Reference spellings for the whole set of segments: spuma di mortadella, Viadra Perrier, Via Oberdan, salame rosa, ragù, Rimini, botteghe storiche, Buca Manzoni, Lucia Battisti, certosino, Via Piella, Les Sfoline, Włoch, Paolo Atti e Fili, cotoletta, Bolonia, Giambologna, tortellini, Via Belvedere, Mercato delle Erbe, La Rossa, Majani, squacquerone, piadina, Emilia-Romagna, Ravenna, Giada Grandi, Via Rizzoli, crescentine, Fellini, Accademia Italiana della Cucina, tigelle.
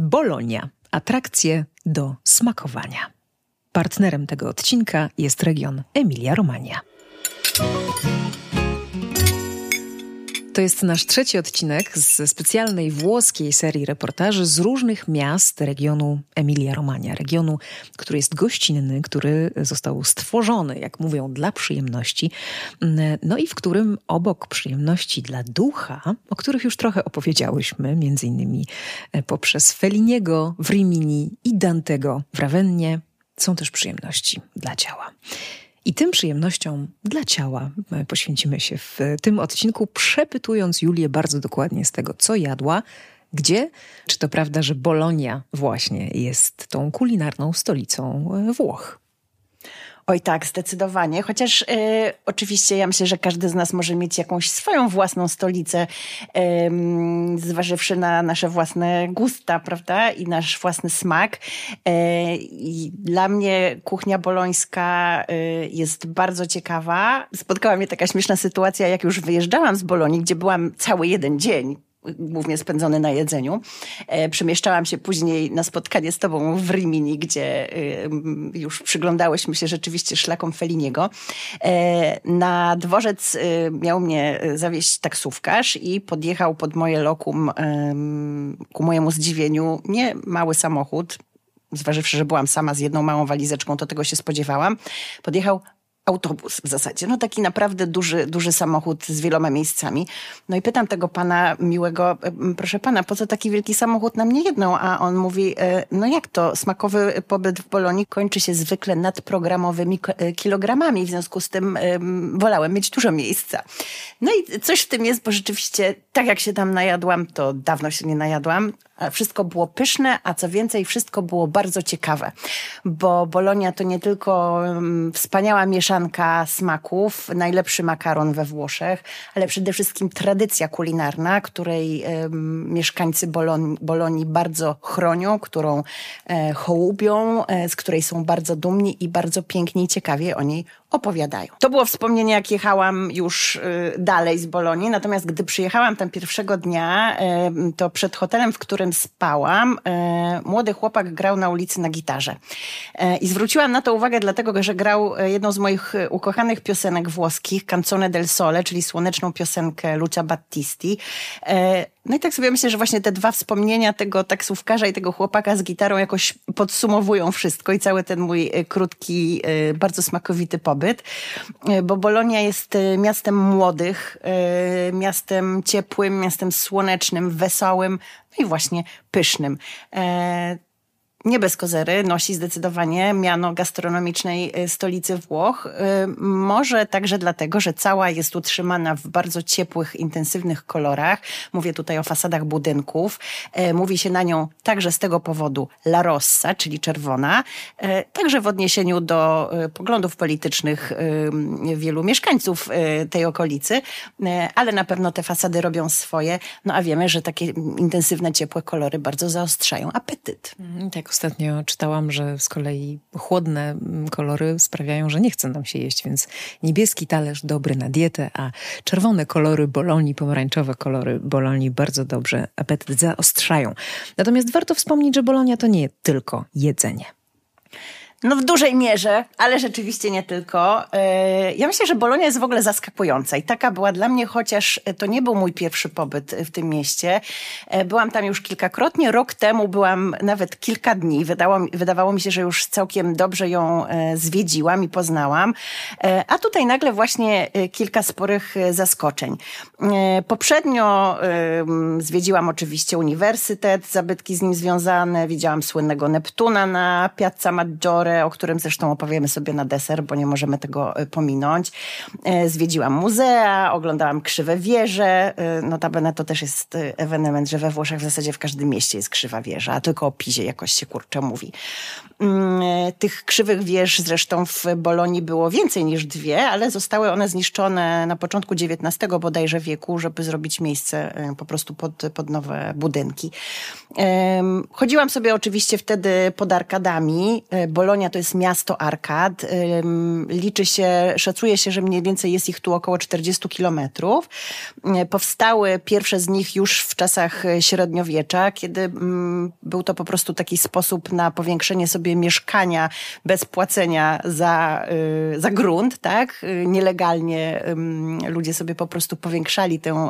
Bolonia. Atrakcje do smakowania. Partnerem tego odcinka jest region Emilia-Romagna. To jest nasz trzeci odcinek ze specjalnej włoskiej serii reportaży z różnych miast regionu Emilia-Romagna. Regionu, który jest gościnny, który został stworzony, jak mówią, dla przyjemności. No i w którym obok przyjemności dla ducha, o których już trochę opowiedziałyśmy, między innymi poprzez Felliniego w Rimini i Dantego w Rawennie, są też przyjemności dla ciała. I tym przyjemnościom dla ciała poświęcimy się w tym odcinku, przepytując Julię bardzo dokładnie z tego, co jadła, gdzie. Czy to prawda, że Bolonia właśnie jest tą kulinarną stolicą Włoch? Oj tak, zdecydowanie. Chociaż oczywiście ja myślę, że każdy z nas może mieć jakąś swoją własną stolicę, zważywszy na nasze własne gusta, prawda? I nasz własny smak. I dla mnie kuchnia bolońska jest bardzo ciekawa. Spotkała mnie taka śmieszna sytuacja, jak już wyjeżdżałam z Bolonii, gdzie byłam cały jeden dzień, głównie spędzony na jedzeniu. Przemieszczałam się później na spotkanie z tobą w Rimini, gdzie już przyglądałyśmy się rzeczywiście szlakom Felliniego. Na dworzec miał mnie zawieźć taksówkarz i podjechał pod moje lokum, ku mojemu zdziwieniu, nie mały samochód, zważywszy, że byłam sama z jedną małą walizeczką, to tego się spodziewałam. Podjechał autobus w zasadzie, no taki naprawdę duży samochód z wieloma miejscami. No i pytam tego pana miłego, proszę pana, po co taki wielki samochód na mnie jedną? A on mówi, no jak to, smakowy pobyt w Bolonii kończy się zwykle nadprogramowymi kilogramami, w związku z tym wolałem mieć dużo miejsca. No i coś w tym jest, bo rzeczywiście tak jak się tam najadłam, to dawno się nie najadłam. Wszystko było pyszne, a co więcej, wszystko było bardzo ciekawe, bo Bolonia to nie tylko wspaniała mieszanka smaków, najlepszy makaron we Włoszech, ale przede wszystkim tradycja kulinarna, której mieszkańcy Bolonii bardzo chronią, którą hołubią, z której są bardzo dumni i bardzo pięknie i ciekawie o niej opowiadają. To było wspomnienie, jak jechałam już dalej z Bolonii, natomiast gdy przyjechałam tam pierwszego dnia, to przed hotelem, w którym spałam, młody chłopak grał na ulicy na gitarze. I zwróciłam na to uwagę dlatego, że grał jedną z moich ukochanych piosenek włoskich, Canzone del Sole, czyli słoneczną piosenkę Lucia Battisti. No i tak sobie myślę, że właśnie te dwa wspomnienia tego taksówkarza i tego chłopaka z gitarą jakoś podsumowują wszystko i cały ten mój krótki, bardzo smakowity pobyt, bo Bolonia jest miastem młodych, miastem ciepłym, miastem słonecznym, wesołym, no i właśnie pysznym. Nie bez kozery nosi zdecydowanie miano gastronomicznej stolicy Włoch. Może także dlatego, że cała jest utrzymana w bardzo ciepłych, intensywnych kolorach. Mówię tutaj o fasadach budynków. Mówi się na nią także z tego powodu La Rossa, czyli czerwona. Także w odniesieniu do poglądów politycznych wielu mieszkańców tej okolicy. Ale na pewno te fasady robią swoje. No a wiemy, że takie intensywne, ciepłe kolory bardzo zaostrzają apetyt. Tak, ostatnio czytałam, że z kolei chłodne kolory sprawiają, że nie chce nam się jeść, więc niebieski talerz dobry na dietę, a czerwone kolory Bolonii, pomarańczowe kolory Bolonii bardzo dobrze apetyt zaostrzają. Natomiast warto wspomnieć, że Bolonia to nie tylko jedzenie. No w dużej mierze, ale rzeczywiście nie tylko. Ja myślę, że Bolonia jest w ogóle zaskakująca i taka była dla mnie, chociaż to nie był mój pierwszy pobyt w tym mieście. Byłam tam już kilkakrotnie, rok temu byłam nawet kilka dni. Wydawało mi się, że już całkiem dobrze ją zwiedziłam i poznałam. A tutaj nagle właśnie kilka sporych zaskoczeń. Poprzednio zwiedziłam oczywiście uniwersytet, zabytki z nim związane, widziałam słynnego Neptuna na Piazza Maggiore, o którym zresztą opowiemy sobie na deser, bo nie możemy tego pominąć. Zwiedziłam muzea, oglądałam krzywe wieże. Notabene to też jest ewenement, że we Włoszech w zasadzie w każdym mieście jest krzywa wieża, a tylko o Pizie jakoś się kurczę mówi. Tych krzywych wież zresztą w Bolonii było więcej niż dwie, ale zostały one zniszczone na początku XIX bodajże wieku, żeby zrobić miejsce po prostu pod nowe budynki. Chodziłam sobie oczywiście wtedy pod arkadami. Bolonia Bolonia to jest miasto arkad. Szacuje się, że mniej więcej jest ich tu około 40 kilometrów. Powstały pierwsze z nich już w czasach średniowiecza, kiedy był to po prostu taki sposób na powiększenie sobie mieszkania bez płacenia za grunt, tak? Nielegalnie ludzie sobie po prostu powiększali tę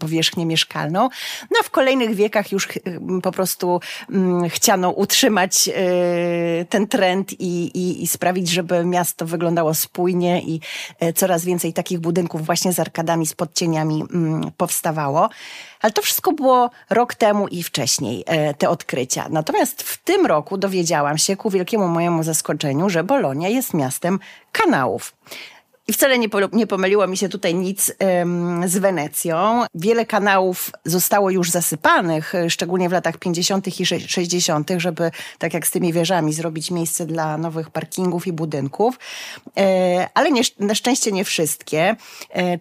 powierzchnię mieszkalną. No a w kolejnych wiekach już po prostu chciano utrzymać ten trend i sprawić, żeby miasto wyglądało spójnie i coraz więcej takich budynków właśnie z arkadami, z podcieniami powstawało. Ale to wszystko było rok temu i wcześniej, te odkrycia. Natomiast w tym roku dowiedziałam się, ku wielkiemu mojemu zaskoczeniu, że Bolonia jest miastem kanałów. I wcale nie pomyliło mi się tutaj nic z Wenecją. Wiele kanałów zostało już zasypanych, szczególnie w latach 50. i 60., żeby, tak jak z tymi wieżami, zrobić miejsce dla nowych parkingów i budynków. Ale na szczęście nie wszystkie.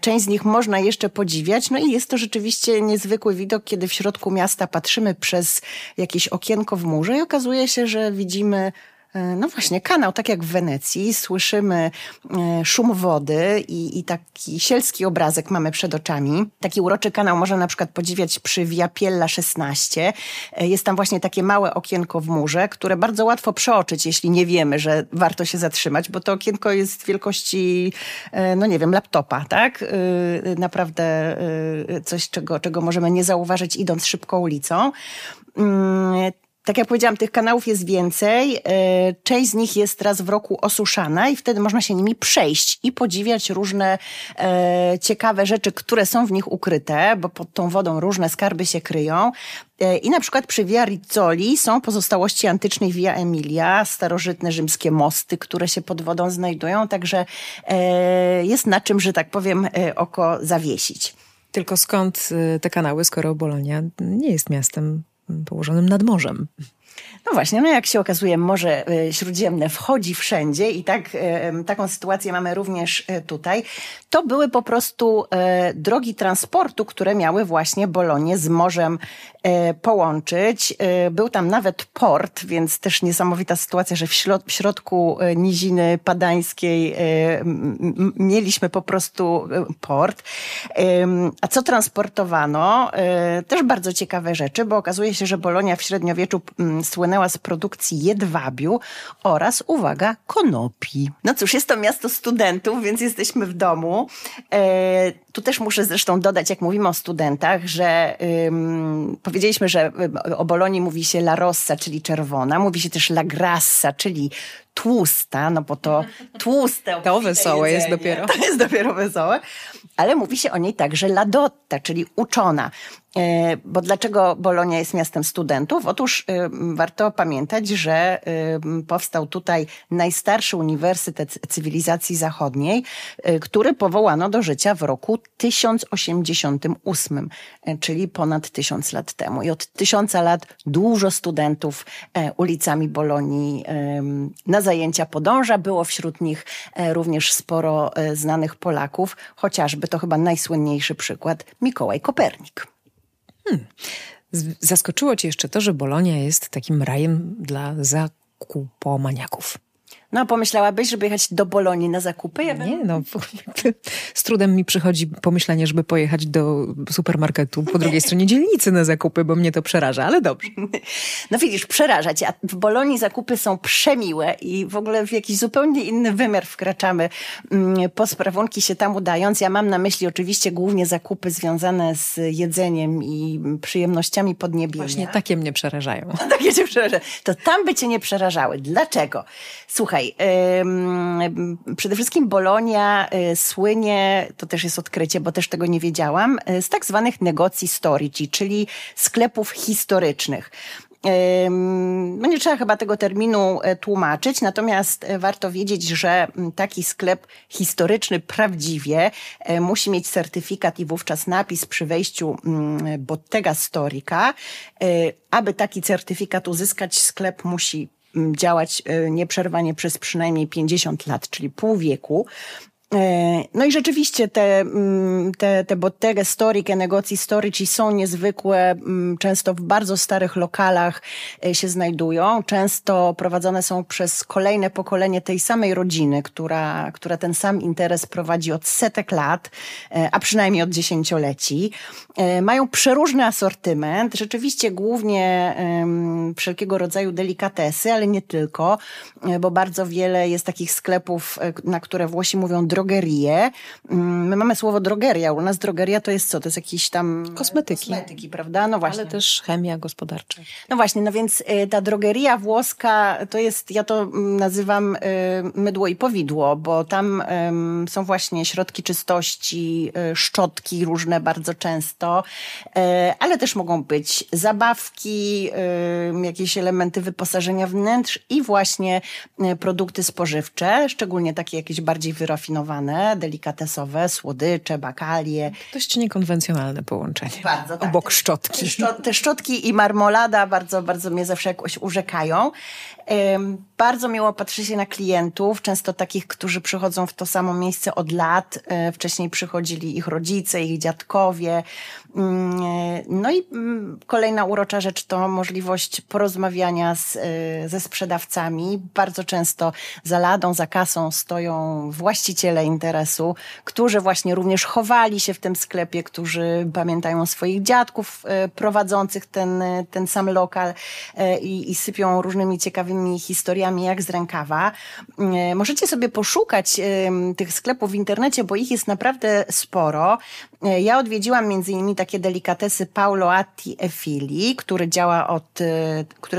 Część z nich można jeszcze podziwiać. No i jest to rzeczywiście niezwykły widok, kiedy w środku miasta patrzymy przez jakieś okienko w murze i okazuje się, że widzimy... No właśnie, kanał, tak jak w Wenecji, słyszymy szum wody i taki sielski obrazek mamy przed oczami. Taki uroczy kanał można na przykład podziwiać przy Via Piella 16. Jest tam właśnie takie małe okienko w murze, które bardzo łatwo przeoczyć, jeśli nie wiemy, że warto się zatrzymać, bo to okienko jest wielkości, no nie wiem, laptopa, tak? Naprawdę coś, czego możemy nie zauważyć, idąc szybko ulicą. Tak jak powiedziałam, tych kanałów jest więcej. Część z nich jest raz w roku osuszana i wtedy można się nimi przejść i podziwiać różne ciekawe rzeczy, które są w nich ukryte, bo pod tą wodą różne skarby się kryją. I na przykład przy Via Rizzoli są pozostałości antycznej Via Emilia, starożytne rzymskie mosty, które się pod wodą znajdują, także jest na czym, że tak powiem, oko zawiesić. Tylko skąd te kanały, skoro Bolonia nie jest miastem położonym nad morzem? No właśnie, no jak się okazuje, Morze Śródziemne wchodzi wszędzie i taką sytuację mamy również tutaj. To były po prostu drogi transportu, które miały właśnie Bolonię z morzem połączyć. Był tam nawet port, więc też niesamowita sytuacja, że w środku Niziny Padańskiej mieliśmy po prostu port. A co transportowano? Też bardzo ciekawe rzeczy, bo okazuje się, że Bolonia w średniowieczu słynęła z produkcji jedwabiu oraz, uwaga, konopi. No cóż, jest to miasto studentów, więc jesteśmy w domu. Tu też muszę zresztą dodać, jak mówimy o studentach, że powiedzieliśmy, że o Bolonii mówi się la rossa, czyli czerwona, mówi się też la grassa, czyli tłusta, no bo to tłuste. To wesołe jedzenie. To jest dopiero wesołe. Ale mówi się o niej także la dotta, czyli uczona. Bo dlaczego Bolonia jest miastem studentów? Otóż warto pamiętać, że powstał tutaj najstarszy uniwersytet cywilizacji zachodniej, który powołano do życia w roku 1088, czyli ponad 1000 lat temu. I od 1000 lat dużo studentów ulicami Bolonii na zajęcia podąża. Było wśród nich również sporo znanych Polaków, chociażby to chyba najsłynniejszy przykład Mikołaj Kopernik. Zaskoczyło cię jeszcze to, że Bolonia jest takim rajem dla zakupomaniaków. No a pomyślałabyś, żeby jechać do Bolonii na zakupy? Nie, no z trudem mi przychodzi pomyślenie, żeby pojechać do supermarketu po drugiej stronie dzielnicy na zakupy, bo mnie to przeraża, ale dobrze. No widzisz, przeraża cię. A w Bolonii zakupy są przemiłe i w ogóle w jakiś zupełnie inny wymiar wkraczamy. Po sprawunki się tam udając, ja mam na myśli oczywiście głównie zakupy związane z jedzeniem i przyjemnościami podniebienia. Właśnie takie mnie przerażają. No, takie cię przerażają. To tam by cię nie przerażały. Dlaczego? Słuchaj, przede wszystkim Bolonia słynie, to też jest odkrycie, bo też tego nie wiedziałam, z tak zwanych negocji storici, czyli sklepów historycznych. No nie trzeba chyba tego terminu tłumaczyć, natomiast warto wiedzieć, że taki sklep historyczny prawdziwie musi mieć certyfikat i wówczas napis przy wejściu Bottega Storica. Aby taki certyfikat uzyskać, sklep musi działać nieprzerwanie przez przynajmniej 50 lat, czyli pół wieku. No i rzeczywiście te botteghe storiche, negozi storici są niezwykłe, często w bardzo starych lokalach się znajdują, często prowadzone są przez kolejne pokolenie tej samej rodziny, która ten sam interes prowadzi od setek lat, a przynajmniej od dziesięcioleci. Mają przeróżny asortyment, rzeczywiście głównie wszelkiego rodzaju delikatesy, ale nie tylko, bo bardzo wiele jest takich sklepów, na które Włosi mówią drogerie. My mamy słowo drogeria, u nas drogeria to jest co? To jest jakieś tam... Kosmetyki, prawda? No właśnie. Ale też chemia gospodarcza. No właśnie, no więc ta drogeria włoska to jest, ja to nazywam mydło i powidło, bo tam są właśnie środki czystości, szczotki różne bardzo często, ale też mogą być zabawki, jakieś elementy wyposażenia wnętrz i właśnie produkty spożywcze, szczególnie takie jakieś bardziej wyrafinowane, delikatesowe, słodycze, bakalie. Dość niekonwencjonalne połączenie. Bardzo, tak. Obok szczotki. Te szczotki i marmolada bardzo, bardzo mnie zawsze jakoś urzekają. Bardzo miło patrzy się na klientów, często takich, którzy przychodzą w to samo miejsce od lat. Wcześniej przychodzili ich rodzice, ich dziadkowie. No i kolejna urocza rzecz to możliwość porozmawiania ze sprzedawcami. Bardzo często za ladą, za kasą stoją właściciele interesu, którzy właśnie również chowali się w tym sklepie, którzy pamiętają swoich dziadków prowadzących ten sam lokal i sypią różnymi ciekawymi historiami jak z rękawa. Możecie sobie poszukać tych sklepów w internecie, bo ich jest naprawdę sporo. Ja odwiedziłam między innymi takie delikatesy Paolo Atti e Fili, który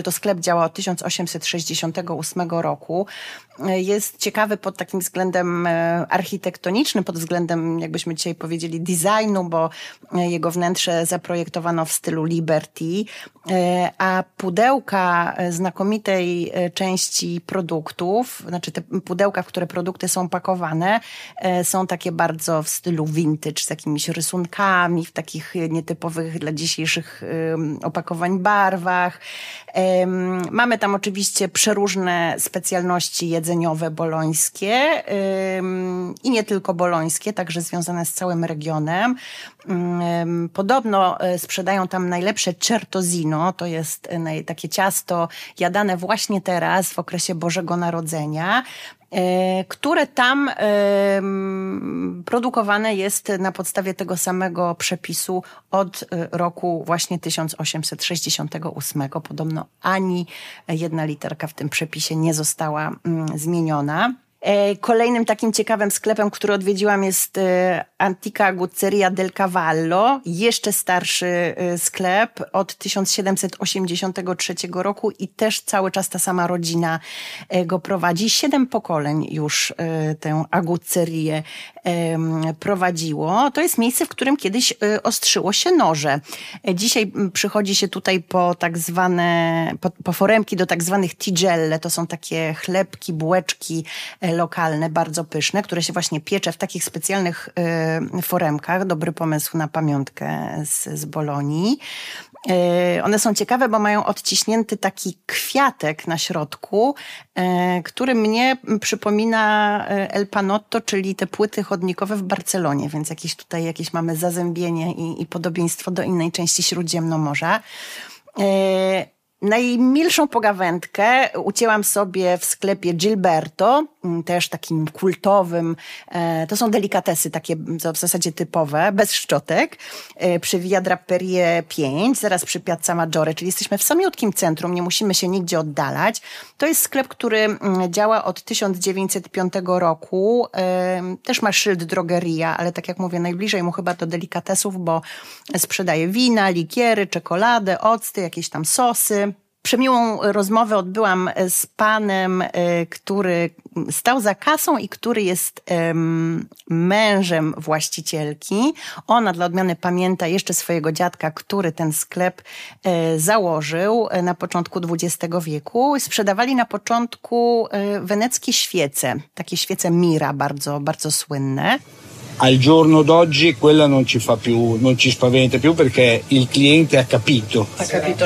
to sklep działa od 1868 roku. Jest ciekawy pod takim względem architektonicznym, pod względem, jakbyśmy dzisiaj powiedzieli, designu, bo jego wnętrze zaprojektowano w stylu Liberty, a pudełka znakomitej części produktów, znaczy te pudełka, w które produkty są pakowane, są takie bardzo w stylu vintage, z jakimiś rysunkami, w takich nietypowych dla dzisiejszych opakowań barwach. Mamy tam oczywiście przeróżne specjalności jedzeniowe bolońskie i nie tylko bolońskie, także związane z całym regionem. Podobno sprzedają tam najlepsze certosino, to jest takie ciasto jadane właśnie teraz w okresie Bożego Narodzenia, które tam produkowane jest na podstawie tego samego przepisu od roku właśnie 1868. Podobno ani jedna literka w tym przepisie nie została zmieniona. Kolejnym takim ciekawym sklepem, który odwiedziłam, jest Antica Guzzeria del Cavallo, jeszcze starszy sklep od 1783 roku i też cały czas ta sama rodzina go prowadzi. 7 pokoleń już tę aguzzerię prowadziło. To jest miejsce, w którym kiedyś ostrzyło się noże. Dzisiaj przychodzi się tutaj po foremki do tak zwanych tigelle. To są takie chlebki, bułeczki lokalne, bardzo pyszne, które się właśnie piecze w takich specjalnych foremkach. Dobry pomysł na pamiątkę z Bolonii. One są ciekawe, bo mają odciśnięty taki kwiatek na środku, który mnie przypomina El Panotto, czyli te płyty chodnikowe w Barcelonie, więc jakieś mamy zazębienie i podobieństwo do innej części Śródziemnomorza. Najmilszą pogawędkę ucięłam sobie w sklepie Gilberto, też takim kultowym. To są delikatesy takie w zasadzie typowe, bez szczotek, przy Viadra Perrier 5, zaraz przy Piazza Maggiore, czyli jesteśmy w samiutkim centrum, nie musimy się nigdzie oddalać. To jest sklep, który działa od 1905 roku. Też ma szyld drogeria, ale tak jak mówię, najbliżej mu chyba do delikatesów, bo sprzedaje wina, likiery, czekoladę, octy, jakieś tam sosy. Przemiłą rozmowę odbyłam z panem, który stał za kasą i który jest mężem właścicielki. Ona dla odmiany pamięta jeszcze swojego dziadka, który ten sklep założył na początku XX wieku. Sprzedawali na początku weneckie świece, takie świece mira, bardzo, bardzo słynne. Al giorno d'oggi quella non ci fa più, non ci spaventa più perché il cliente ha capito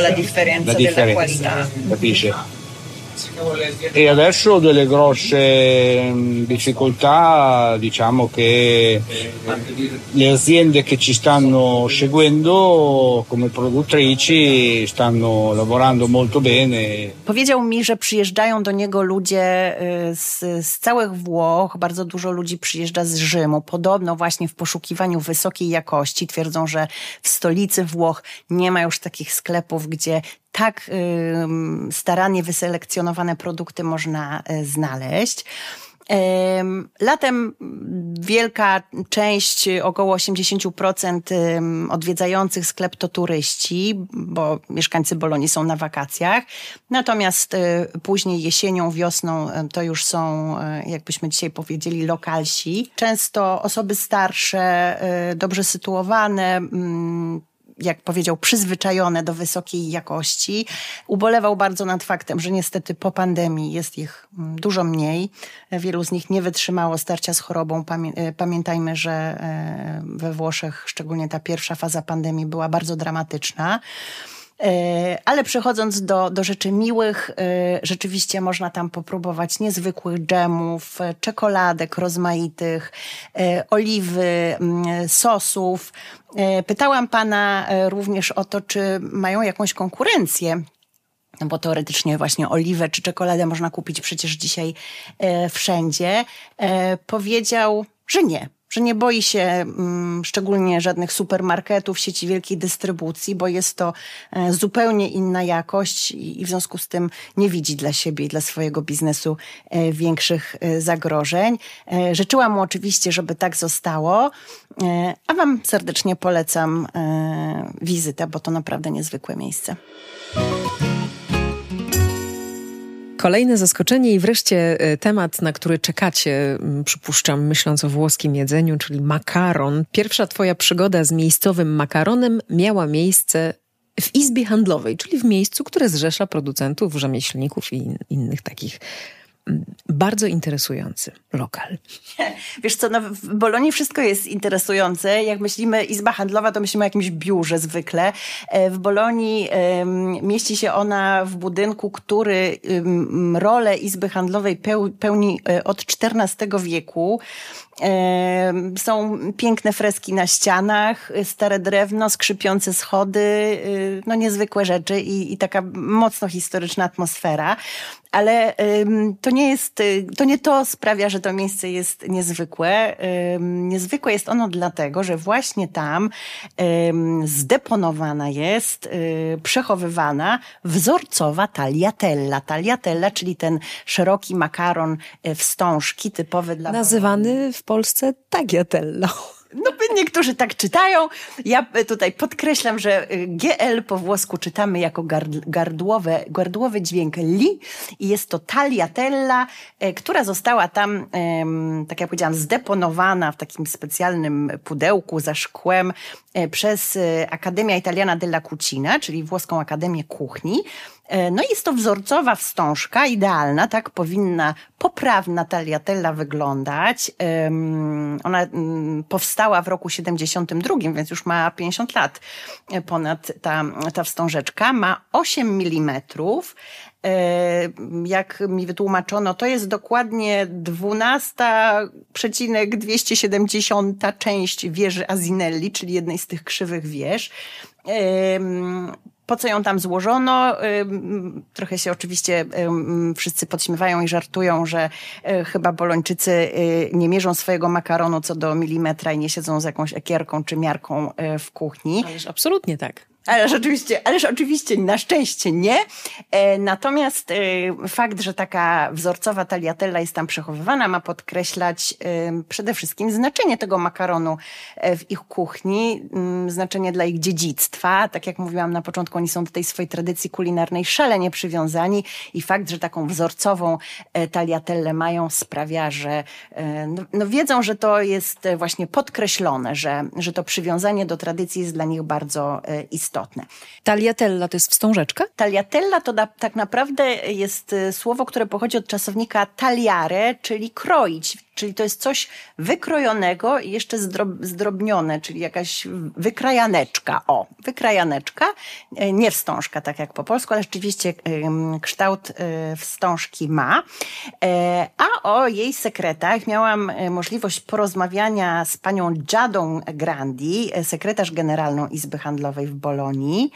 la differenza della qualità. Capisce? E adesso ho delle grosse difficoltà, diciamo che le aziende che ci stanno seguendo come produttrici stanno lavorando molto bene. Powiedział mi, że przyjeżdżają do niego ludzie z całych Włoch, bardzo dużo ludzi przyjeżdża z Rzymu, podobno właśnie w poszukiwaniu wysokiej jakości. Twierdzą, że w stolicy Włoch nie ma już takich sklepów, gdzie tak starannie wyselekcjonowane produkty można znaleźć. Latem wielka część, około 80% odwiedzających sklep to turyści, bo mieszkańcy Bolonii są na wakacjach. Natomiast później jesienią, wiosną to już są, jakbyśmy dzisiaj powiedzieli, lokalsi. Często osoby starsze, dobrze sytuowane, jak powiedział, przyzwyczajone do wysokiej jakości. Ubolewał bardzo nad faktem, że niestety po pandemii jest ich dużo mniej. Wielu z nich nie wytrzymało starcia z chorobą. Pamiętajmy, że we Włoszech szczególnie ta pierwsza faza pandemii była bardzo dramatyczna. Ale przechodząc do rzeczy miłych, rzeczywiście można tam popróbować niezwykłych dżemów, czekoladek rozmaitych, oliwy, sosów. Pytałam pana również o to, czy mają jakąś konkurencję, bo teoretycznie właśnie oliwę czy czekoladę można kupić przecież dzisiaj wszędzie. Powiedział, że nie. Że nie boi się szczególnie żadnych supermarketów, sieci wielkiej dystrybucji, bo jest to zupełnie inna jakość i w związku z tym nie widzi dla siebie i dla swojego biznesu większych zagrożeń. Życzyłam mu oczywiście, żeby tak zostało, a wam serdecznie polecam wizytę, bo to naprawdę niezwykłe miejsce. Kolejne zaskoczenie i wreszcie temat, na który czekacie, przypuszczam, myśląc o włoskim jedzeniu, czyli makaron. Pierwsza twoja przygoda z miejscowym makaronem miała miejsce w izbie handlowej, czyli w miejscu, które zrzesza producentów, rzemieślników i innych takich. Bardzo interesujący lokal. Wiesz co, no w Bolonii wszystko jest interesujące. Jak myślimy izba handlowa, to myślimy o jakimś biurze zwykle. W Bolonii mieści się ona w budynku, który rolę izby handlowej pełni od XIV wieku. Są piękne freski na ścianach, stare drewno, skrzypiące schody, no niezwykłe rzeczy i taka mocno historyczna atmosfera. Ale to sprawia, że to miejsce jest niezwykłe. Niezwykłe jest ono dlatego, że właśnie tam zdeponowana jest, przechowywana wzorcowa tagliatella. Tagliatella, czyli ten szeroki makaron wstążki typowy dla... Nazywany w Polsce tagliatellą. No, niektórzy tak czytają. Ja tutaj podkreślam, że GL po włosku czytamy jako gardłowy dźwięk li i jest to tagliatella, która została tam, tak jak powiedziałam, zdeponowana w takim specjalnym pudełku za szkłem przez Accademia Italiana della Cucina, czyli włoską Akademię Kuchni. No jest to wzorcowa wstążka, idealna, tak powinna poprawna tagliatella wyglądać. Ona powstała w roku 72, więc już ma 50 lat ponad ta wstążeczka. Ma 8 mm. Jak mi wytłumaczono, to jest dokładnie 12,270 część wieży Asinelli, czyli jednej z tych krzywych wież. Po co ją tam złożono? Trochę się oczywiście wszyscy podśmiewają i żartują, że chyba Bolończycy nie mierzą swojego makaronu co do milimetra i nie siedzą z jakąś ekierką czy miarką w kuchni. Ależ absolutnie tak. Ależ oczywiście na szczęście nie. Natomiast fakt, że taka wzorcowa tagliatella jest tam przechowywana, ma podkreślać przede wszystkim znaczenie tego makaronu w ich kuchni, znaczenie dla ich dziedzictwa. Tak jak mówiłam na początku, oni są do tej swojej tradycji kulinarnej szalenie przywiązani i fakt, że taką wzorcową tagliatellę mają, sprawia, że no wiedzą, że to jest właśnie podkreślone, że to przywiązanie do tradycji jest dla nich bardzo istotne. Tagliatella to jest wstążeczka? Tagliatella to tak naprawdę jest słowo, które pochodzi od czasownika tagliare, czyli kroić. Czyli to jest coś wykrojonego i jeszcze zdrobnione, czyli jakaś wykrajaneczka. O, wykrajaneczka, nie wstążka, tak jak po polsku, ale rzeczywiście kształt wstążki ma. A o jej sekretach miałam możliwość porozmawiania z panią Giadą Grandi, sekretarz generalną Izby Handlowej w Bolonii,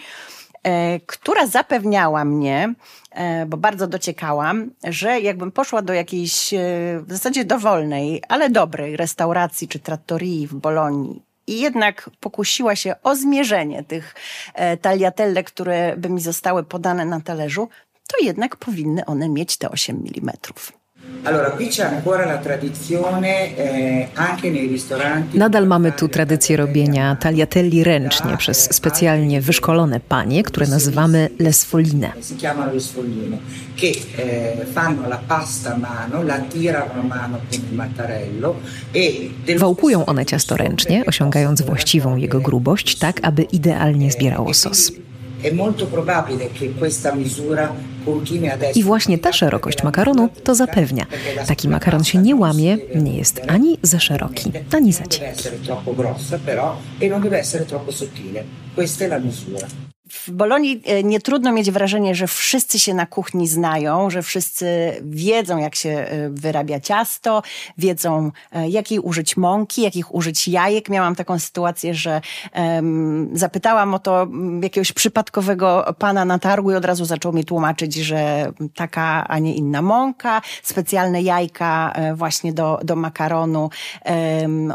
która zapewniała mnie, bo bardzo dociekałam, że jakbym poszła do jakiejś w zasadzie dowolnej, ale dobrej restauracji czy trattorii w Bolonii i jednak pokusiła się o zmierzenie tych tagliatelle, które by mi zostały podane na talerzu, to jednak powinny one mieć te 8 mm. Nadal mamy tu tradycję robienia tagliatelli ręcznie przez specjalnie wyszkolone panie, które nazywamy Les Sfoline. Wałkują one ciasto ręcznie, osiągając właściwą jego grubość, tak aby idealnie zbierało sos. I właśnie ta szerokość makaronu to zapewnia. Taki makaron się nie łamie, nie jest ani za szeroki, ani za cienki. W Bolonii nie trudno mieć wrażenie, że wszyscy się na kuchni znają, że wszyscy wiedzą, jak się wyrabia ciasto, wiedzą, jakiej użyć mąki, jakich użyć jajek. Miałam taką sytuację, że zapytałam o to jakiegoś przypadkowego pana na targu i od razu zaczął mi tłumaczyć, że taka, a nie inna mąka, specjalne jajka właśnie do makaronu,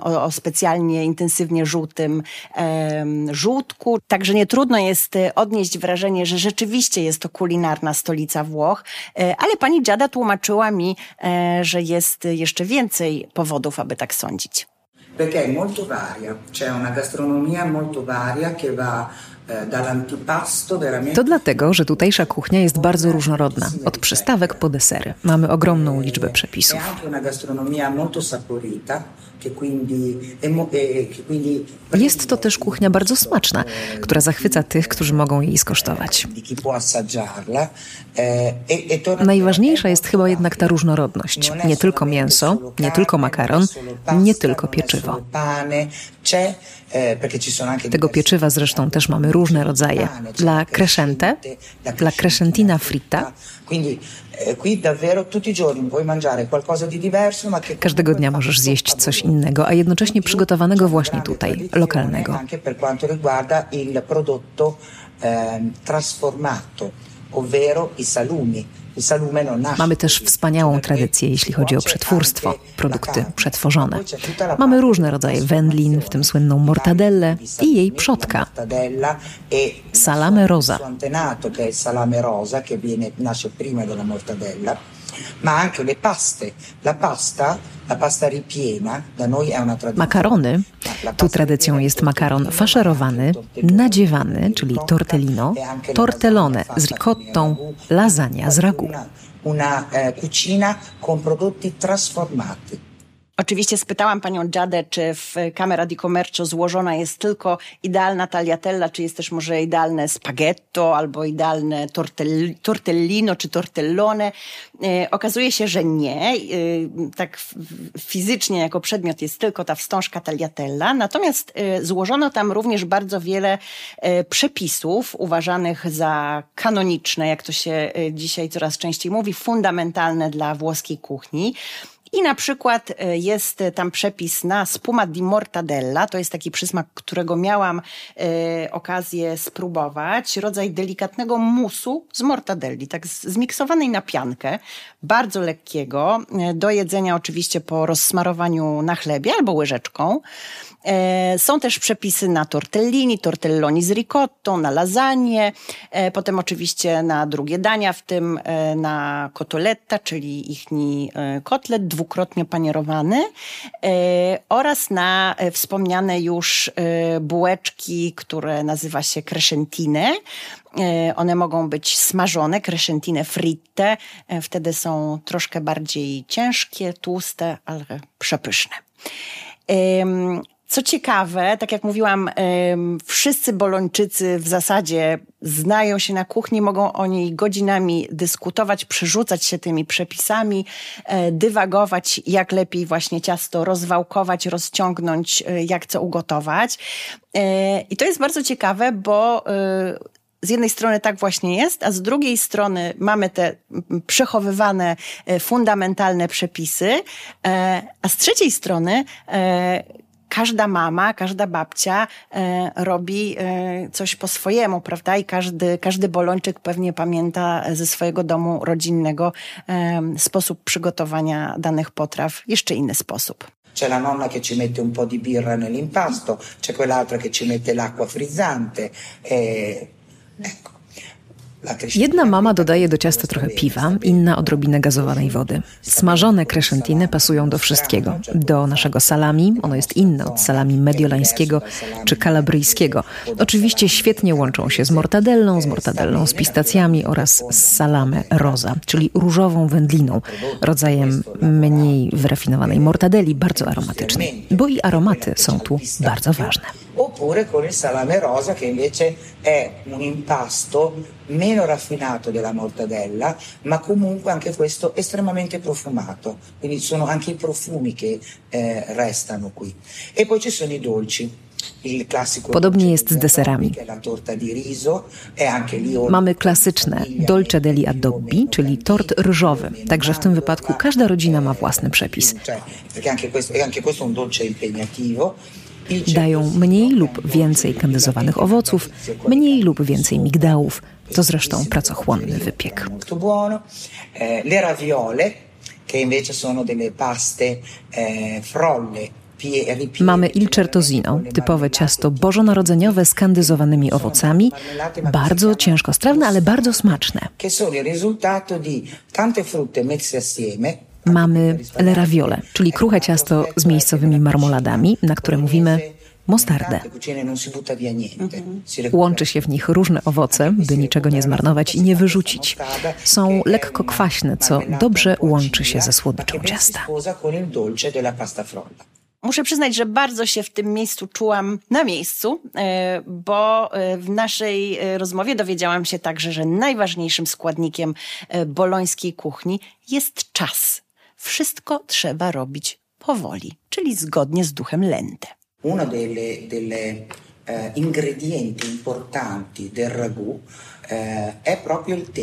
o specjalnie intensywnie żółtym żółtku. Także nie trudno jest odnieść wrażenie, że rzeczywiście jest to kulinarna stolica Włoch, ale pani Giada tłumaczyła mi, że jest jeszcze więcej powodów, aby tak sądzić. To dlatego, że tutejsza kuchnia jest bardzo różnorodna, od przystawek po desery. Mamy ogromną liczbę przepisów. Jest to też kuchnia bardzo smaczna, która zachwyca tych, którzy mogą jej skosztować. Najważniejsza jest chyba jednak ta różnorodność. Nie tylko mięso, nie tylko makaron, nie tylko pieczywo. Tego pieczywa zresztą też mamy różne rodzaje. Dla crescente, dla crescentina fritta. Każdego dnia możesz zjeść coś innego, a jednocześnie przygotowanego właśnie tutaj, lokalnego. Mamy też wspaniałą tradycję, jeśli chodzi o przetwórstwo, produkty przetworzone. Mamy różne rodzaje wędlin, w tym słynną mortadellę i jej przodka, salame rosa. Makarony. Tu tradycją jest makaron faszerowany, nadziewany, czyli tortellino, tortellone z ricottą, lasagna z ragu. Oczywiście spytałam panią Giadę, czy w Camera di Commercio złożona jest tylko idealna tagliatella, czy jest też może idealne spaghetto albo idealne tortellino czy tortellone. Okazuje się, że nie. Tak fizycznie jako przedmiot jest tylko ta wstążka tagliatella. Natomiast złożono tam również bardzo wiele przepisów uważanych za kanoniczne, jak to się dzisiaj coraz częściej mówi, fundamentalne dla włoskiej kuchni. I na przykład jest tam przepis na spuma di mortadella, to jest taki przysmak, którego miałam okazję spróbować, rodzaj delikatnego musu z mortadelli, tak zmiksowanej na piankę, bardzo lekkiego, do jedzenia oczywiście po rozsmarowaniu na chlebie albo łyżeczką. Są też przepisy na tortellini, tortelloni z ricottą, na lasagne, potem oczywiście na drugie dania, w tym na cotoletta, czyli ichni kotlet dwukrotnie panierowany, oraz na wspomniane już bułeczki, które nazywa się crescentine. One mogą być smażone, crescentine fritte, wtedy są troszkę bardziej ciężkie, tłuste, ale przepyszne. Co ciekawe, tak jak mówiłam, wszyscy Bolończycy w zasadzie znają się na kuchni, mogą oni godzinami dyskutować, przerzucać się tymi przepisami, dywagować, jak lepiej właśnie ciasto rozwałkować, rozciągnąć, jak co ugotować. I to jest bardzo ciekawe, bo z jednej strony tak właśnie jest, a z drugiej strony mamy te przechowywane, fundamentalne przepisy, a z trzeciej strony każda mama, każda babcia robi coś po swojemu, prawda? I każdy Bolończyk pewnie pamięta ze swojego domu rodzinnego sposób przygotowania danych potraw, jeszcze inny sposób. C'è la nonna che ci mette un po' di birra nell'impasto, c'è quell'altra che ci mette l'acqua frizzante. Ecco. Jedna mama dodaje do ciasta trochę piwa, inna odrobinę gazowanej wody. Smażone crescentiny pasują do wszystkiego. Do naszego salami, ono jest inne od salami mediolańskiego czy kalabryjskiego. Oczywiście świetnie łączą się z mortadellą z pistacjami oraz z salamę rosa, czyli różową wędliną, rodzajem mniej wyrafinowanej mortadeli, bardzo aromatycznej. Bo i aromaty są tu bardzo ważne. Oppure con il salame rosa che invece è un impasto meno raffinato della mortadella, ma comunque anche questo estremamente profumato, quindi sono anche i profumi che restano qui. E poi ci sono i dolci. Podobnie jest z deserami. Mamy klasyczne dolce degli addobbi, czyli tort ryżowy. Także w tym wypadku każda rodzina ma własny przepis. Dają mniej lub więcej kandyzowanych owoców, mniej lub więcej migdałów. To zresztą pracochłonny wypiek. Le raviole, che invece sono delle paste frolle. Mamy il certosino, typowe ciasto bożonarodzeniowe z kandyzowanymi owocami, bardzo ciężkostrawne, ale bardzo smaczne. Mamy le raviole, czyli kruche ciasto z miejscowymi marmoladami, na które mówimy mostardę. Łączy się w nich różne owoce, by niczego nie zmarnować i nie wyrzucić. Są lekko kwaśne, co dobrze łączy się ze słodyczą ciasta. Muszę przyznać, że bardzo się w tym miejscu czułam na miejscu, bo w naszej rozmowie dowiedziałam się także, że najważniejszym składnikiem bolońskiej kuchni jest czas. Wszystko trzeba robić powoli, czyli zgodnie z duchem Lente. Uno delle ingredienti importanti del ragù.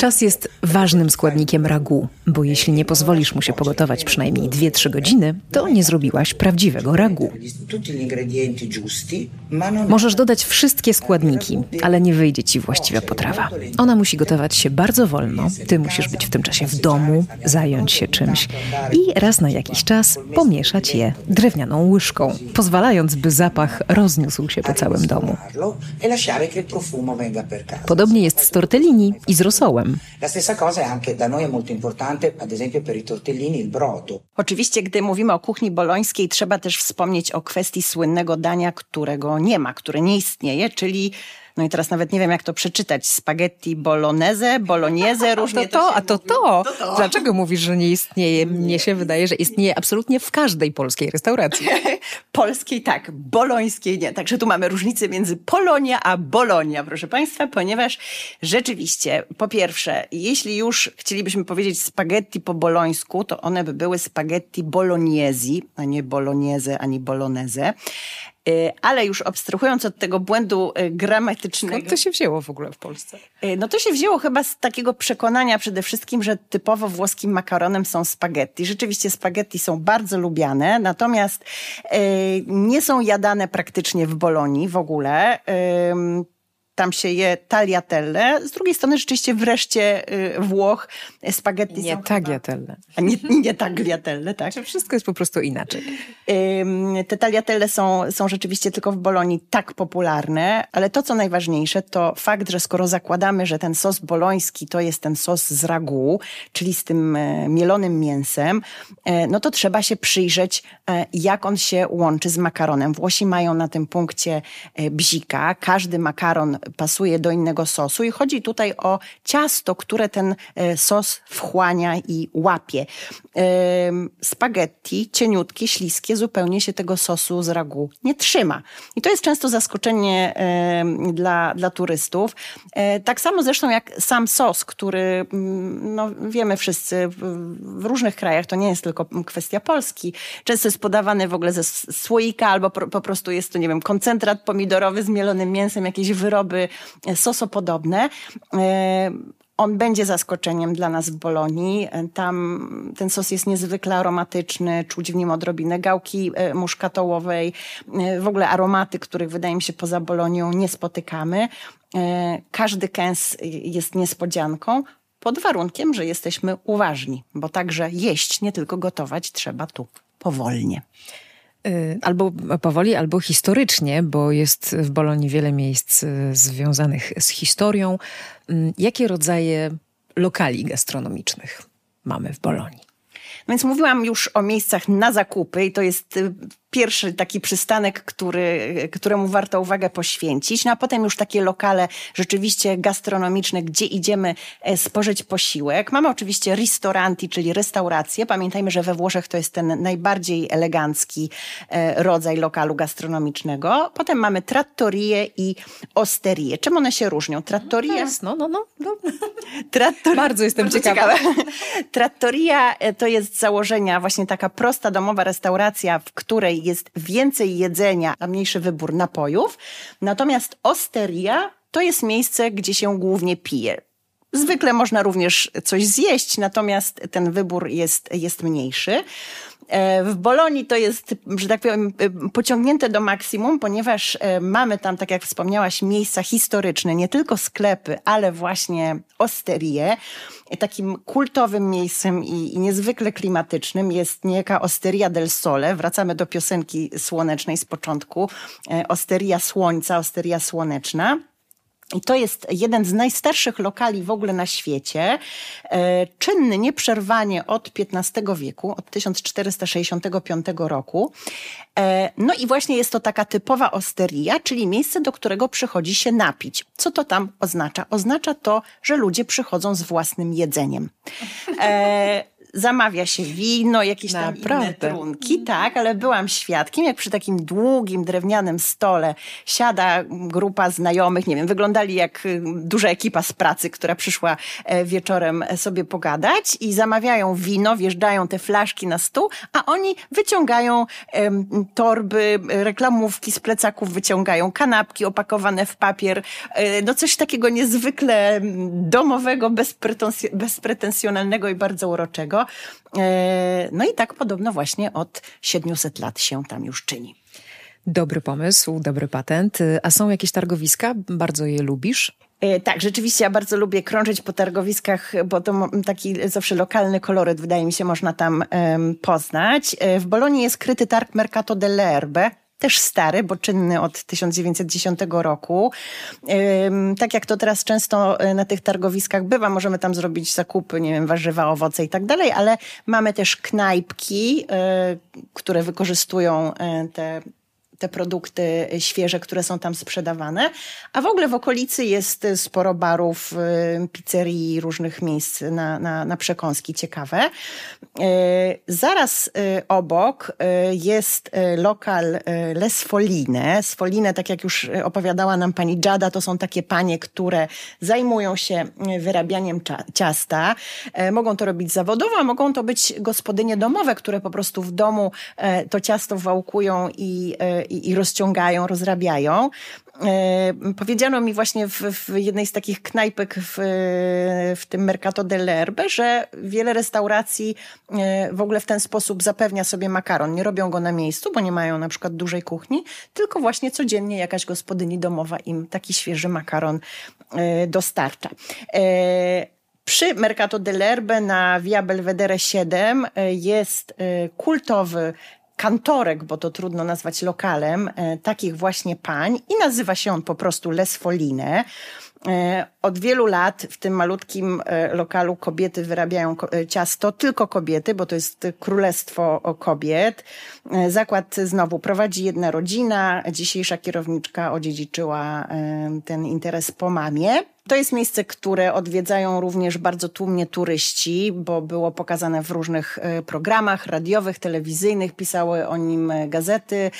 Czas jest ważnym składnikiem ragu, bo jeśli nie pozwolisz mu się pogotować przynajmniej 2-3 godziny, to nie zrobiłaś prawdziwego ragu. Możesz dodać wszystkie składniki, ale nie wyjdzie ci właściwa potrawa. Ona musi gotować się bardzo wolno, ty musisz być w tym czasie w domu, zająć się czymś i raz na jakiś czas pomieszać je drewnianą łyżką, pozwalając, by zapach rozniósł się po całym domu. Podobnie jest z tortellini i z rosołem. Oczywiście, gdy mówimy o kuchni bolońskiej, trzeba też wspomnieć o kwestii słynnego dania, którego nie ma, które nie istnieje, czyli, no i teraz nawet nie wiem, jak to przeczytać, spaghetti bolognese, bolognese, różnie to. Dlaczego mówisz, że nie istnieje? Mnie się wydaje, że istnieje absolutnie w każdej polskiej restauracji. Polskiej tak, bolońskiej nie. Także tu mamy różnicę między Polonia a Bolonia, proszę Państwa, ponieważ rzeczywiście, po pierwsze, jeśli już chcielibyśmy powiedzieć spaghetti po bolońsku, to one by były spaghetti bolognesi, a nie bolognese, ani bolognese. Ale już abstrahując od tego błędu gramatycznego. Skąd to się wzięło w ogóle w Polsce? No to się wzięło chyba z takiego przekonania przede wszystkim, że typowo włoskim makaronem są spaghetti. Rzeczywiście spaghetti są bardzo lubiane, natomiast nie są jadane praktycznie w Bolonii w ogóle. Tam się je tagliatelle. Z drugiej strony rzeczywiście wreszcie Włoch spaghetti nie są tagliatelle. Chyba... Nie tagliatelle, tak? Wszystko jest po prostu inaczej. Te tagliatelle są rzeczywiście tylko w Bolonii tak popularne, ale to, co najważniejsze, to fakt, że skoro zakładamy, że ten sos boloński to jest ten sos z ragu, czyli z tym mielonym mięsem, no to trzeba się przyjrzeć, jak on się łączy z makaronem. Włosi mają na tym punkcie bzika. Każdy makaron pasuje do innego sosu i chodzi tutaj o ciasto, które ten sos wchłania i łapie. Spaghetti cieniutkie, śliskie, zupełnie się tego sosu z ragu nie trzyma. I to jest często zaskoczenie dla turystów. Tak samo zresztą jak sam sos, który no, wiemy wszyscy w różnych krajach, to nie jest tylko kwestia Polski. Często jest podawany w ogóle ze słoika albo po prostu jest to, nie wiem, koncentrat pomidorowy z mielonym mięsem, jakieś wyroby sosopodobne. On będzie zaskoczeniem dla nas w Bolonii. Tam ten sos jest niezwykle aromatyczny, czuć w nim odrobinę gałki muszkatołowej, w ogóle aromaty, których wydaje mi się poza Bolonią nie spotykamy. Każdy kęs jest niespodzianką, pod warunkiem, że jesteśmy uważni, bo także jeść, nie tylko gotować, trzeba tu powolnie. Albo powoli, albo historycznie, bo jest w Bolonii wiele miejsc związanych z historią. Jakie rodzaje lokali gastronomicznych mamy w Bolonii? Więc mówiłam już o miejscach na zakupy i to jest pierwszy taki przystanek, któremu warto uwagę poświęcić. No a potem już takie lokale rzeczywiście gastronomiczne, gdzie idziemy spożyć posiłek. Mamy oczywiście ristoranti, czyli restauracje. Pamiętajmy, że we Włoszech to jest ten najbardziej elegancki rodzaj lokalu gastronomicznego. Potem mamy trattorie i osterie. Czym one się różnią? Trattoria... No. Bardzo jestem ciekawa. Trattoria to jest z założenia właśnie taka prosta domowa restauracja, w której jest więcej jedzenia, a mniejszy wybór napojów. Natomiast osteria to jest miejsce, gdzie się głównie pije. Zwykle można również coś zjeść, natomiast ten wybór jest mniejszy. W Bolonii to jest, że tak powiem, pociągnięte do maksimum, ponieważ mamy tam, tak jak wspomniałaś, miejsca historyczne, nie tylko sklepy, ale właśnie osterie. Takim kultowym miejscem i niezwykle klimatycznym jest niejaka Osteria del Sole. Wracamy do piosenki słonecznej z początku. Osteria Słońca, Osteria Słoneczna. I to jest jeden z najstarszych lokali w ogóle na świecie, czynny nieprzerwanie od XV wieku, od 1465 roku. No i właśnie jest to taka typowa osteria, czyli miejsce, do którego przychodzi się napić. Co to tam oznacza? Oznacza to, że ludzie przychodzą z własnym jedzeniem. Zamawia się wino, jakieś tam inne trunki, tak, ale byłam świadkiem, jak przy takim długim, drewnianym stole siada grupa znajomych, nie wiem, wyglądali jak duża ekipa z pracy, która przyszła wieczorem sobie pogadać i zamawiają wino, wjeżdżają te flaszki na stół, a oni wyciągają torby, reklamówki z plecaków, wyciągają kanapki opakowane w papier, no coś takiego niezwykle domowego, bezpretensjonalnego i bardzo uroczego. No i tak podobno właśnie od 700 lat się tam już czyni. Dobry pomysł, dobry patent. A są jakieś targowiska? Bardzo je lubisz? Tak, rzeczywiście ja bardzo lubię krążyć po targowiskach, bo to taki zawsze lokalny koloryt, wydaje mi się, można tam poznać. W Bolonii jest kryty targ Mercato delle Erbe. Też stary, bo czynny od 1910 roku. Tak jak to teraz często na tych targowiskach bywa, możemy tam zrobić zakupy, nie wiem, warzywa, owoce i tak dalej, ale mamy też knajpki, które wykorzystują te produkty świeże, które są tam sprzedawane. A w ogóle w okolicy jest sporo barów, pizzerii, różnych miejsc na przekąski ciekawe. Zaraz obok jest lokal Les Sfoline. Sfoline, tak jak już opowiadała nam pani Giada, to są takie panie, które zajmują się wyrabianiem ciasta. Mogą to robić zawodowo, a mogą to być gospodynie domowe, które po prostu w domu to ciasto wałkują i rozciągają, rozrabiają. Powiedziano mi właśnie w jednej z takich knajpek w tym Mercato dell'Erbe, że wiele restauracji w ogóle w ten sposób zapewnia sobie makaron. Nie robią go na miejscu, bo nie mają na przykład dużej kuchni, tylko właśnie codziennie jakaś gospodyni domowa im taki świeży makaron dostarcza. Przy Mercato dell'Erbe na Via Belvedere 7 jest kultowy kantorek, bo to trudno nazwać lokalem, takich właśnie pań i nazywa się on po prostu Les Sfoline. Od wielu lat w tym malutkim lokalu kobiety wyrabiają ciasto, tylko kobiety, bo to jest królestwo kobiet. Zakład znowu prowadzi jedna rodzina, dzisiejsza kierowniczka odziedziczyła ten interes po mamie. To jest miejsce, które odwiedzają również bardzo tłumnie turyści, bo było pokazane w różnych programach radiowych, telewizyjnych, pisały o nim gazety.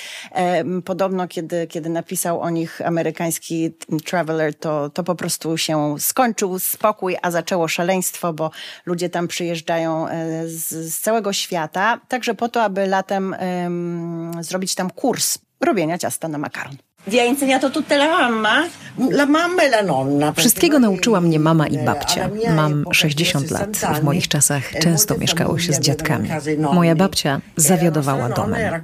Podobno kiedy napisał o nich amerykański traveler, to po prostu się skończył spokój, a zaczęło szaleństwo, bo ludzie tam przyjeżdżają z całego świata, także po to, aby latem zrobić tam kurs robienia ciasta na makaron. Wszystkiego nauczyła mnie mama i babcia. Mam 60 lat. W moich czasach często mieszkało się z dziadkami. Moja babcia zawiadowała domem.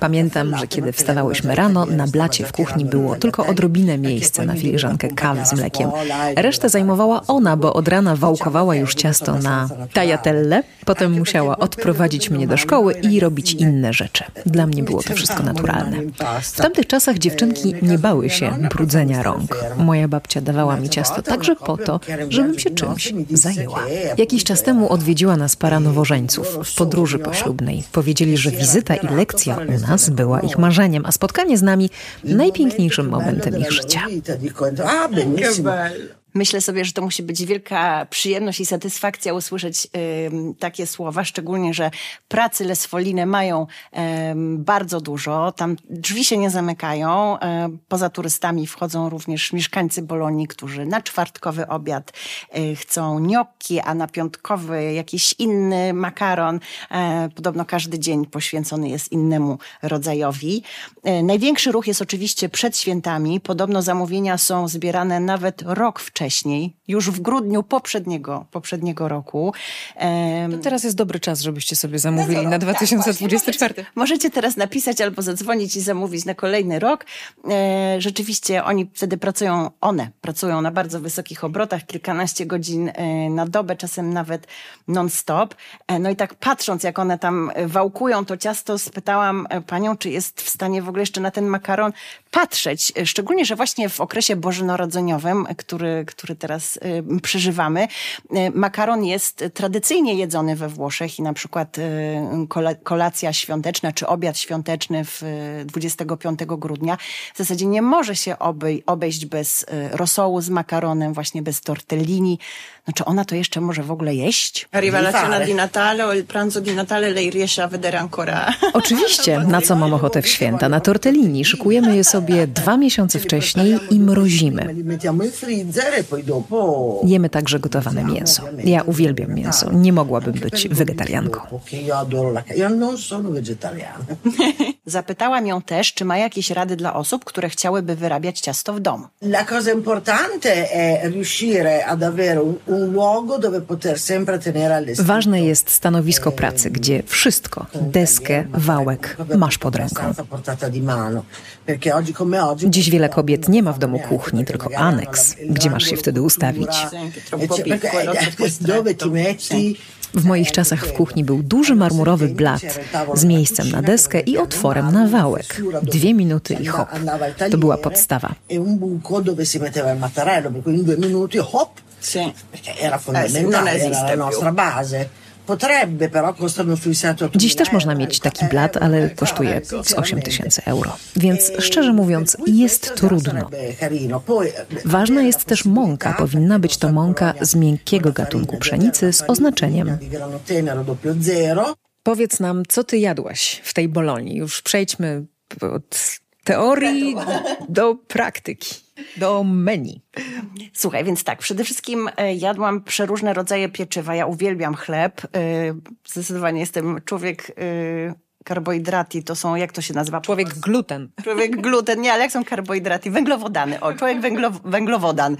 Pamiętam, że kiedy wstawałyśmy rano, na blacie w kuchni było tylko odrobinę miejsca na filiżankę kawy z mlekiem. Resztę zajmowała ona, bo od rana wałkowała już ciasto na tagliatelle. Potem musiała odprowadzić mnie do szkoły i robić inne rzeczy. Dla mnie było to wszystko naturalne. W tamtych czasach dziewczynki nie bały się brudzenia rąk. Moja babcia dawała mi ciasto także po to, żebym się czymś zajęła. Jakiś czas temu odwiedziła nas para nowożeńców w podróży poślubnej. Powiedzieli, że wizyta i lekcja u nas była ich marzeniem, a spotkanie z nami najpiękniejszym momentem ich życia. Myślę sobie, że to musi być wielka przyjemność i satysfakcja usłyszeć takie słowa, szczególnie, że pracy Les Sfoline mają bardzo dużo, tam drzwi się nie zamykają, poza turystami wchodzą również mieszkańcy Bolonii, którzy na czwartkowy obiad chcą gnocchi, a na piątkowy jakiś inny makaron. Podobno każdy dzień poświęcony jest innemu rodzajowi. Największy ruch jest oczywiście przed świętami, podobno zamówienia są zbierane nawet rok wcześniej. Już w grudniu poprzedniego roku. To teraz jest dobry czas, żebyście sobie zamówili na 2024. Tak, możecie teraz napisać albo zadzwonić i zamówić na kolejny rok. Rzeczywiście oni wtedy pracują na bardzo wysokich obrotach, kilkanaście godzin na dobę, czasem nawet non-stop. No i tak patrząc, jak one tam wałkują to ciasto, spytałam panią, czy jest w stanie w ogóle jeszcze na ten makaron patrzeć. Szczególnie, że właśnie w okresie bożonarodzeniowym, który teraz przeżywamy. Makaron jest tradycyjnie jedzony we Włoszech i na przykład kolacja świąteczna czy obiad świąteczny 25 grudnia w zasadzie nie może się obejść bez rosołu z makaronem, właśnie bez tortellini. No, czy ona to jeszcze może w ogóle jeść? Oczywiście, na co mam ochotę w święta? Na tortellini. Szykujemy je sobie 2 miesiące wcześniej i mrozimy. Jemy także gotowane mięso. Ja uwielbiam mięso. Nie mogłabym być wegetarianką. Zapytałam ją też, czy ma jakieś rady dla osób, które chciałyby wyrabiać ciasto w domu. Ważne jest stanowisko pracy, gdzie wszystko, deskę, wałek, masz pod ręką. Dziś wiele kobiet nie ma w domu kuchni, tylko aneks, gdzie masz się wtedy ustawić. W moich czasach w kuchni był duży marmurowy blat z miejscem na deskę i otworem na wałek. 2 minuty i hop. To była podstawa. Dziś też można mieć taki blat, ale kosztuje z 8 000 euro. Więc szczerze mówiąc, jest trudno. Ważna jest też mąka. Powinna być to mąka z miękkiego gatunku pszenicy z oznaczeniem. Powiedz nam, co ty jadłaś w tej Bolonii? Już przejdźmy od teorii do praktyki. Do menu. Słuchaj, więc tak, przede wszystkim jadłam przeróżne rodzaje pieczywa. Ja uwielbiam chleb. Zdecydowanie jestem człowiek Karbohidraty to są, jak to się nazywa? Człowiek gluten. Człowiek gluten, nie, ale jak są karbohidraty? Węglowodany, o, człowiek węglowodan.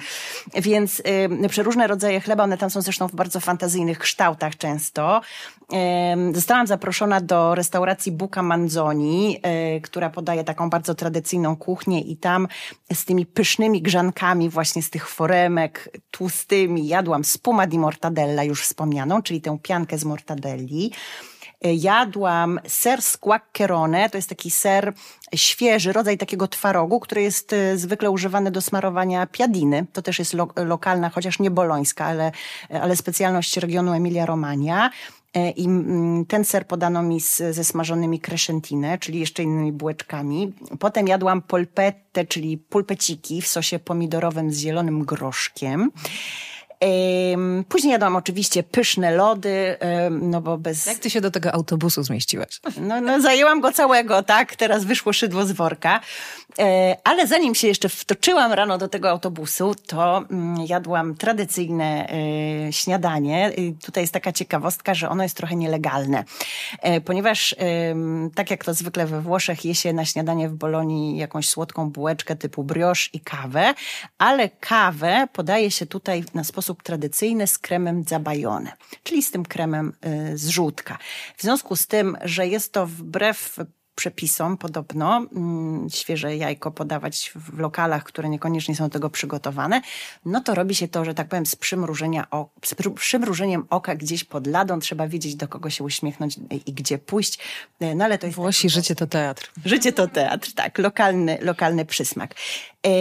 Więc przeróżne rodzaje chleba, one tam są zresztą w bardzo fantazyjnych kształtach często. Zostałam zaproszona do restauracji Buca Manzoni, która podaje taką bardzo tradycyjną kuchnię i tam z tymi pysznymi grzankami właśnie z tych foremek tłustymi jadłam spuma di mortadella już wspomnianą, czyli tę piankę z mortadelli. Jadłam ser squacquerone, to jest taki ser świeży, rodzaj takiego twarogu, który jest zwykle używany do smarowania piadiny. To też jest lokalna, chociaż nie bolońska, ale specjalność regionu Emilia-Romagna. I ten ser podano mi ze smażonymi crescentine, czyli jeszcze innymi bułeczkami. Potem jadłam polpette, czyli pulpeciki w sosie pomidorowym z zielonym groszkiem. Później jadłam oczywiście pyszne lody, no bo bez... Jak ty się do tego autobusu zmieściłaś? No zajęłam go całego, tak? Teraz wyszło szydło z worka. Ale zanim się jeszcze wtoczyłam rano do tego autobusu, to jadłam tradycyjne śniadanie. Tutaj jest taka ciekawostka, że ono jest trochę nielegalne, ponieważ tak jak to zwykle we Włoszech je się na śniadanie w Bolonii jakąś słodką bułeczkę typu brioche i kawę, ale kawę podaje się tutaj na sposób tradycyjny z kremem zabajone, czyli z tym kremem z żółtka. W związku z tym, że jest to wbrew przepisom podobno, świeże jajko podawać w lokalach, które niekoniecznie są do tego przygotowane, no to robi się to, że tak powiem, z przymrużeniem oka gdzieś pod ladą. Trzeba wiedzieć, do kogo się uśmiechnąć i gdzie pójść. No ale to jest Włosi, życie to teatr. Życie to teatr, tak. Lokalny przysmak.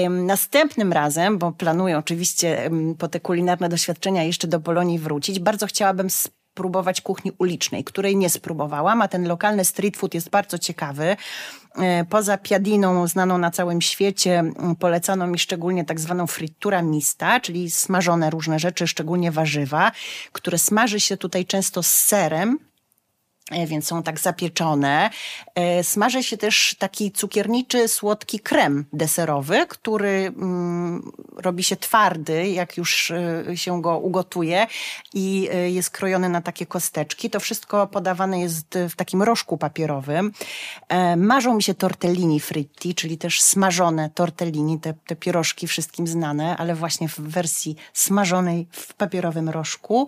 Następnym razem, bo planuję oczywiście po te kulinarne doświadczenia jeszcze do Bolonii wrócić, bardzo chciałabym spróbować kuchni ulicznej, której nie spróbowałam, a ten lokalny street food jest bardzo ciekawy. Poza piadiną znaną na całym świecie polecano mi szczególnie tak zwaną frittura mista, czyli smażone różne rzeczy, szczególnie warzywa, które smaży się tutaj często z serem, więc są tak zapieczone. Smaży się też taki cukierniczy, słodki krem deserowy, który robi się twardy, jak już się go ugotuje i jest krojony na takie kosteczki. To wszystko podawane jest w takim rożku papierowym. Marzą mi się tortellini fritti, czyli też smażone tortellini, te pierożki wszystkim znane, ale właśnie w wersji smażonej w papierowym rożku.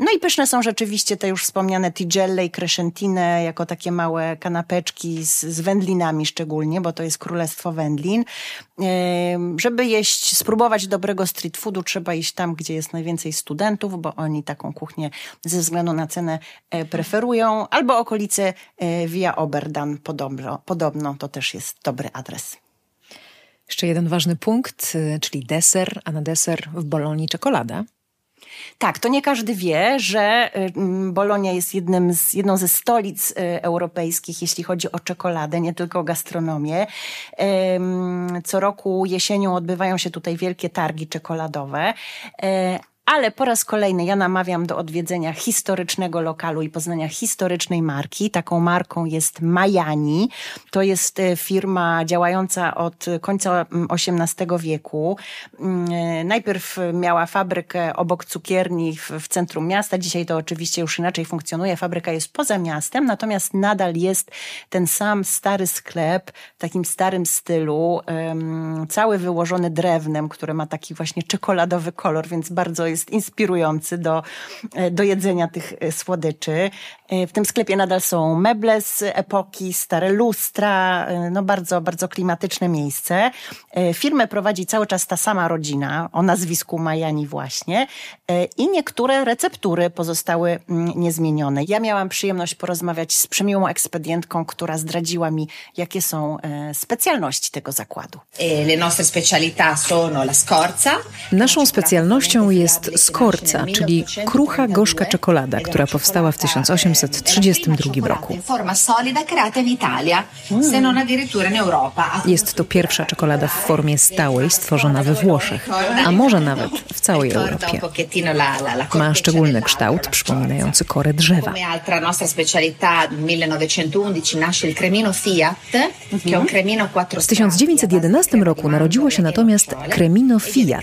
No i pyszne są rzeczywiście te już wspomniane tigelle i crescentine jako takie małe kanapeczki z wędlinami szczególnie, bo to jest królestwo wędlin. Żeby jeść, spróbować dobrego street foodu, trzeba iść tam, gdzie jest najwięcej studentów, bo oni taką kuchnię ze względu na cenę preferują. Albo okolice Via Oberdan podobno to też jest dobry adres. Jeszcze jeden ważny punkt, czyli deser, a na deser w Bolonii czekolada. Tak, to nie każdy wie, że Bolonia jest jedną ze stolic europejskich, jeśli chodzi o czekoladę, nie tylko o gastronomię. Co roku jesienią odbywają się tutaj wielkie targi czekoladowe. Ale po raz kolejny ja namawiam do odwiedzenia historycznego lokalu i poznania historycznej marki. Taką marką jest Majani. To jest firma działająca od końca XVIII wieku. Najpierw miała fabrykę obok cukierni w centrum miasta. Dzisiaj to oczywiście już inaczej funkcjonuje. Fabryka jest poza miastem, natomiast nadal jest ten sam stary sklep w takim starym stylu, cały wyłożony drewnem, który ma taki właśnie czekoladowy kolor, więc bardzo jest inspirujący do jedzenia tych słodyczy. W tym sklepie nadal są meble z epoki, stare lustra, no bardzo, bardzo klimatyczne miejsce. Firmę prowadzi cały czas ta sama rodzina, o nazwisku Majani właśnie, i niektóre receptury pozostały niezmienione. Ja miałam przyjemność porozmawiać z przemiłą ekspedientką, która zdradziła mi, jakie są specjalności tego zakładu. Naszą specjalnością jest skorca, czyli krucha, gorzka czekolada, która powstała w 1832 roku. Jest to pierwsza czekolada w formie stałej stworzona we Włoszech, a może nawet w całej Europie. Ma szczególny kształt przypominający korę drzewa. W 1911 roku narodziło się natomiast Cremino Fiat,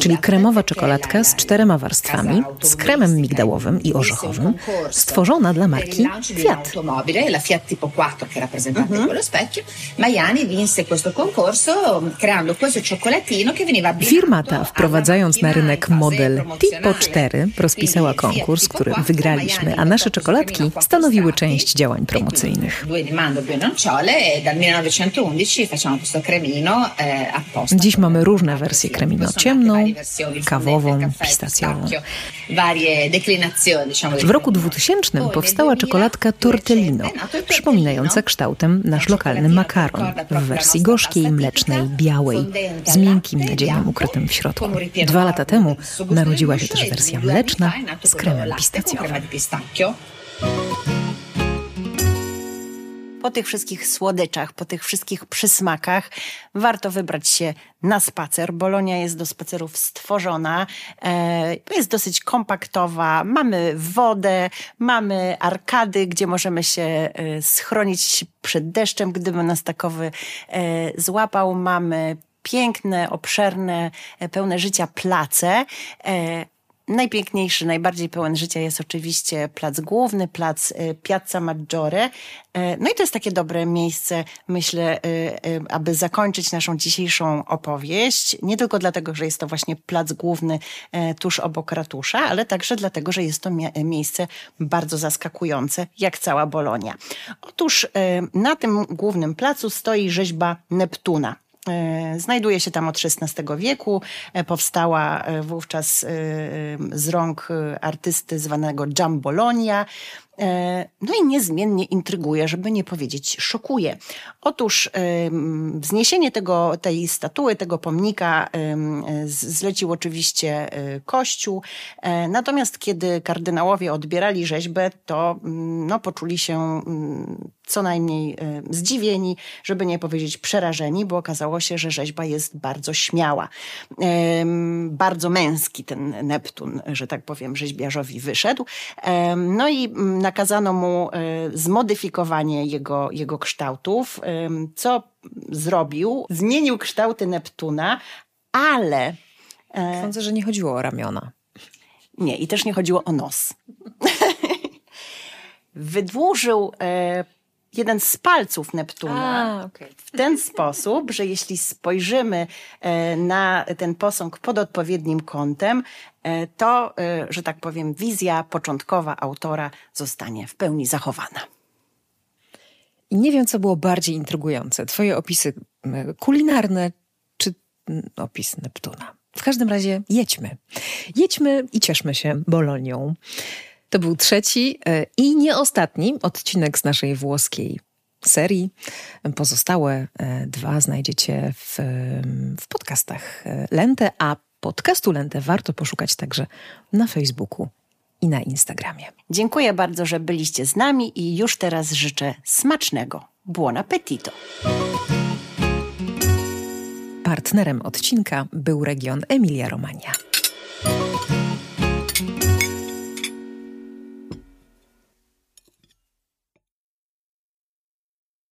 czyli kremowa czekolada czekoladka z 4 warstwami, z kremem migdałowym i orzechowym, stworzona dla marki Fiat. La Fiat tipo 4 che rappresentava quello specchio. Majani vinse questo concorso creando questo cioccolatino che veniva Firma ta, wprowadzając na rynek model tipo 4, rozpisała konkurs, który wygraliśmy, a nasze czekoladki stanowiły część działań promocyjnych. Dziś mamy różne wersje kremino, ciemną, kawową, pistacjową. W roku 2000 powstała czekoladka tortellino, przypominająca kształtem nasz lokalny makaron w wersji gorzkiej, mlecznej, białej, z miękkim nadzieniem ukrytym w środku. 2 lata temu narodziła się też wersja mleczna z kremem pistacjowym. Po tych wszystkich słodyczach, po tych wszystkich przysmakach warto wybrać się na spacer. Bolonia jest do spacerów stworzona, jest dosyć kompaktowa, mamy wodę, mamy arkady, gdzie możemy się schronić przed deszczem, gdyby nas takowy złapał, mamy piękne, obszerne, pełne życia place. Najpiękniejszy, najbardziej pełen życia jest oczywiście plac główny, plac Piazza Maggiore. No i to jest takie dobre miejsce, myślę, aby zakończyć naszą dzisiejszą opowieść. Nie tylko dlatego, że jest to właśnie plac główny tuż obok ratusza, ale także dlatego, że jest to miejsce bardzo zaskakujące, jak cała Bolonia. Otóż na tym głównym placu stoi rzeźba Neptuna. Znajduje się tam od XVI wieku, powstała wówczas z rąk artysty zwanego Giambologna. No i niezmiennie intryguje, żeby nie powiedzieć szokuje. Otóż wzniesienie tej statuły, tego pomnika zlecił oczywiście Kościół, natomiast kiedy kardynałowie odbierali rzeźbę, to poczuli się co najmniej zdziwieni, żeby nie powiedzieć przerażeni, bo okazało się, że rzeźba jest bardzo śmiała. Bardzo męski ten Neptun, że tak powiem, rzeźbiarzowi wyszedł. No i nakazano mu zmodyfikowanie jego kształtów. Co zrobił? Zmienił kształty Neptuna, ale... Sądzę, że nie chodziło o ramiona. Nie, i też nie chodziło o nos. Wydłużył jeden z palców Neptuna w ten sposób, że jeśli spojrzymy na ten posąg pod odpowiednim kątem, to, że tak powiem, wizja początkowa autora zostanie w pełni zachowana. I nie wiem, co było bardziej intrygujące. Twoje opisy kulinarne czy opis Neptuna. W każdym razie jedźmy. Jedźmy i cieszmy się Bolonią. To był 3. i nie ostatni odcinek z naszej włoskiej serii. Pozostałe 2 znajdziecie w podcastach Lente, a podcastu Lente warto poszukać także na Facebooku i na Instagramie. Dziękuję bardzo, że byliście z nami i już teraz życzę smacznego. Buon appetito! Partnerem odcinka był region Emilia-Romagna.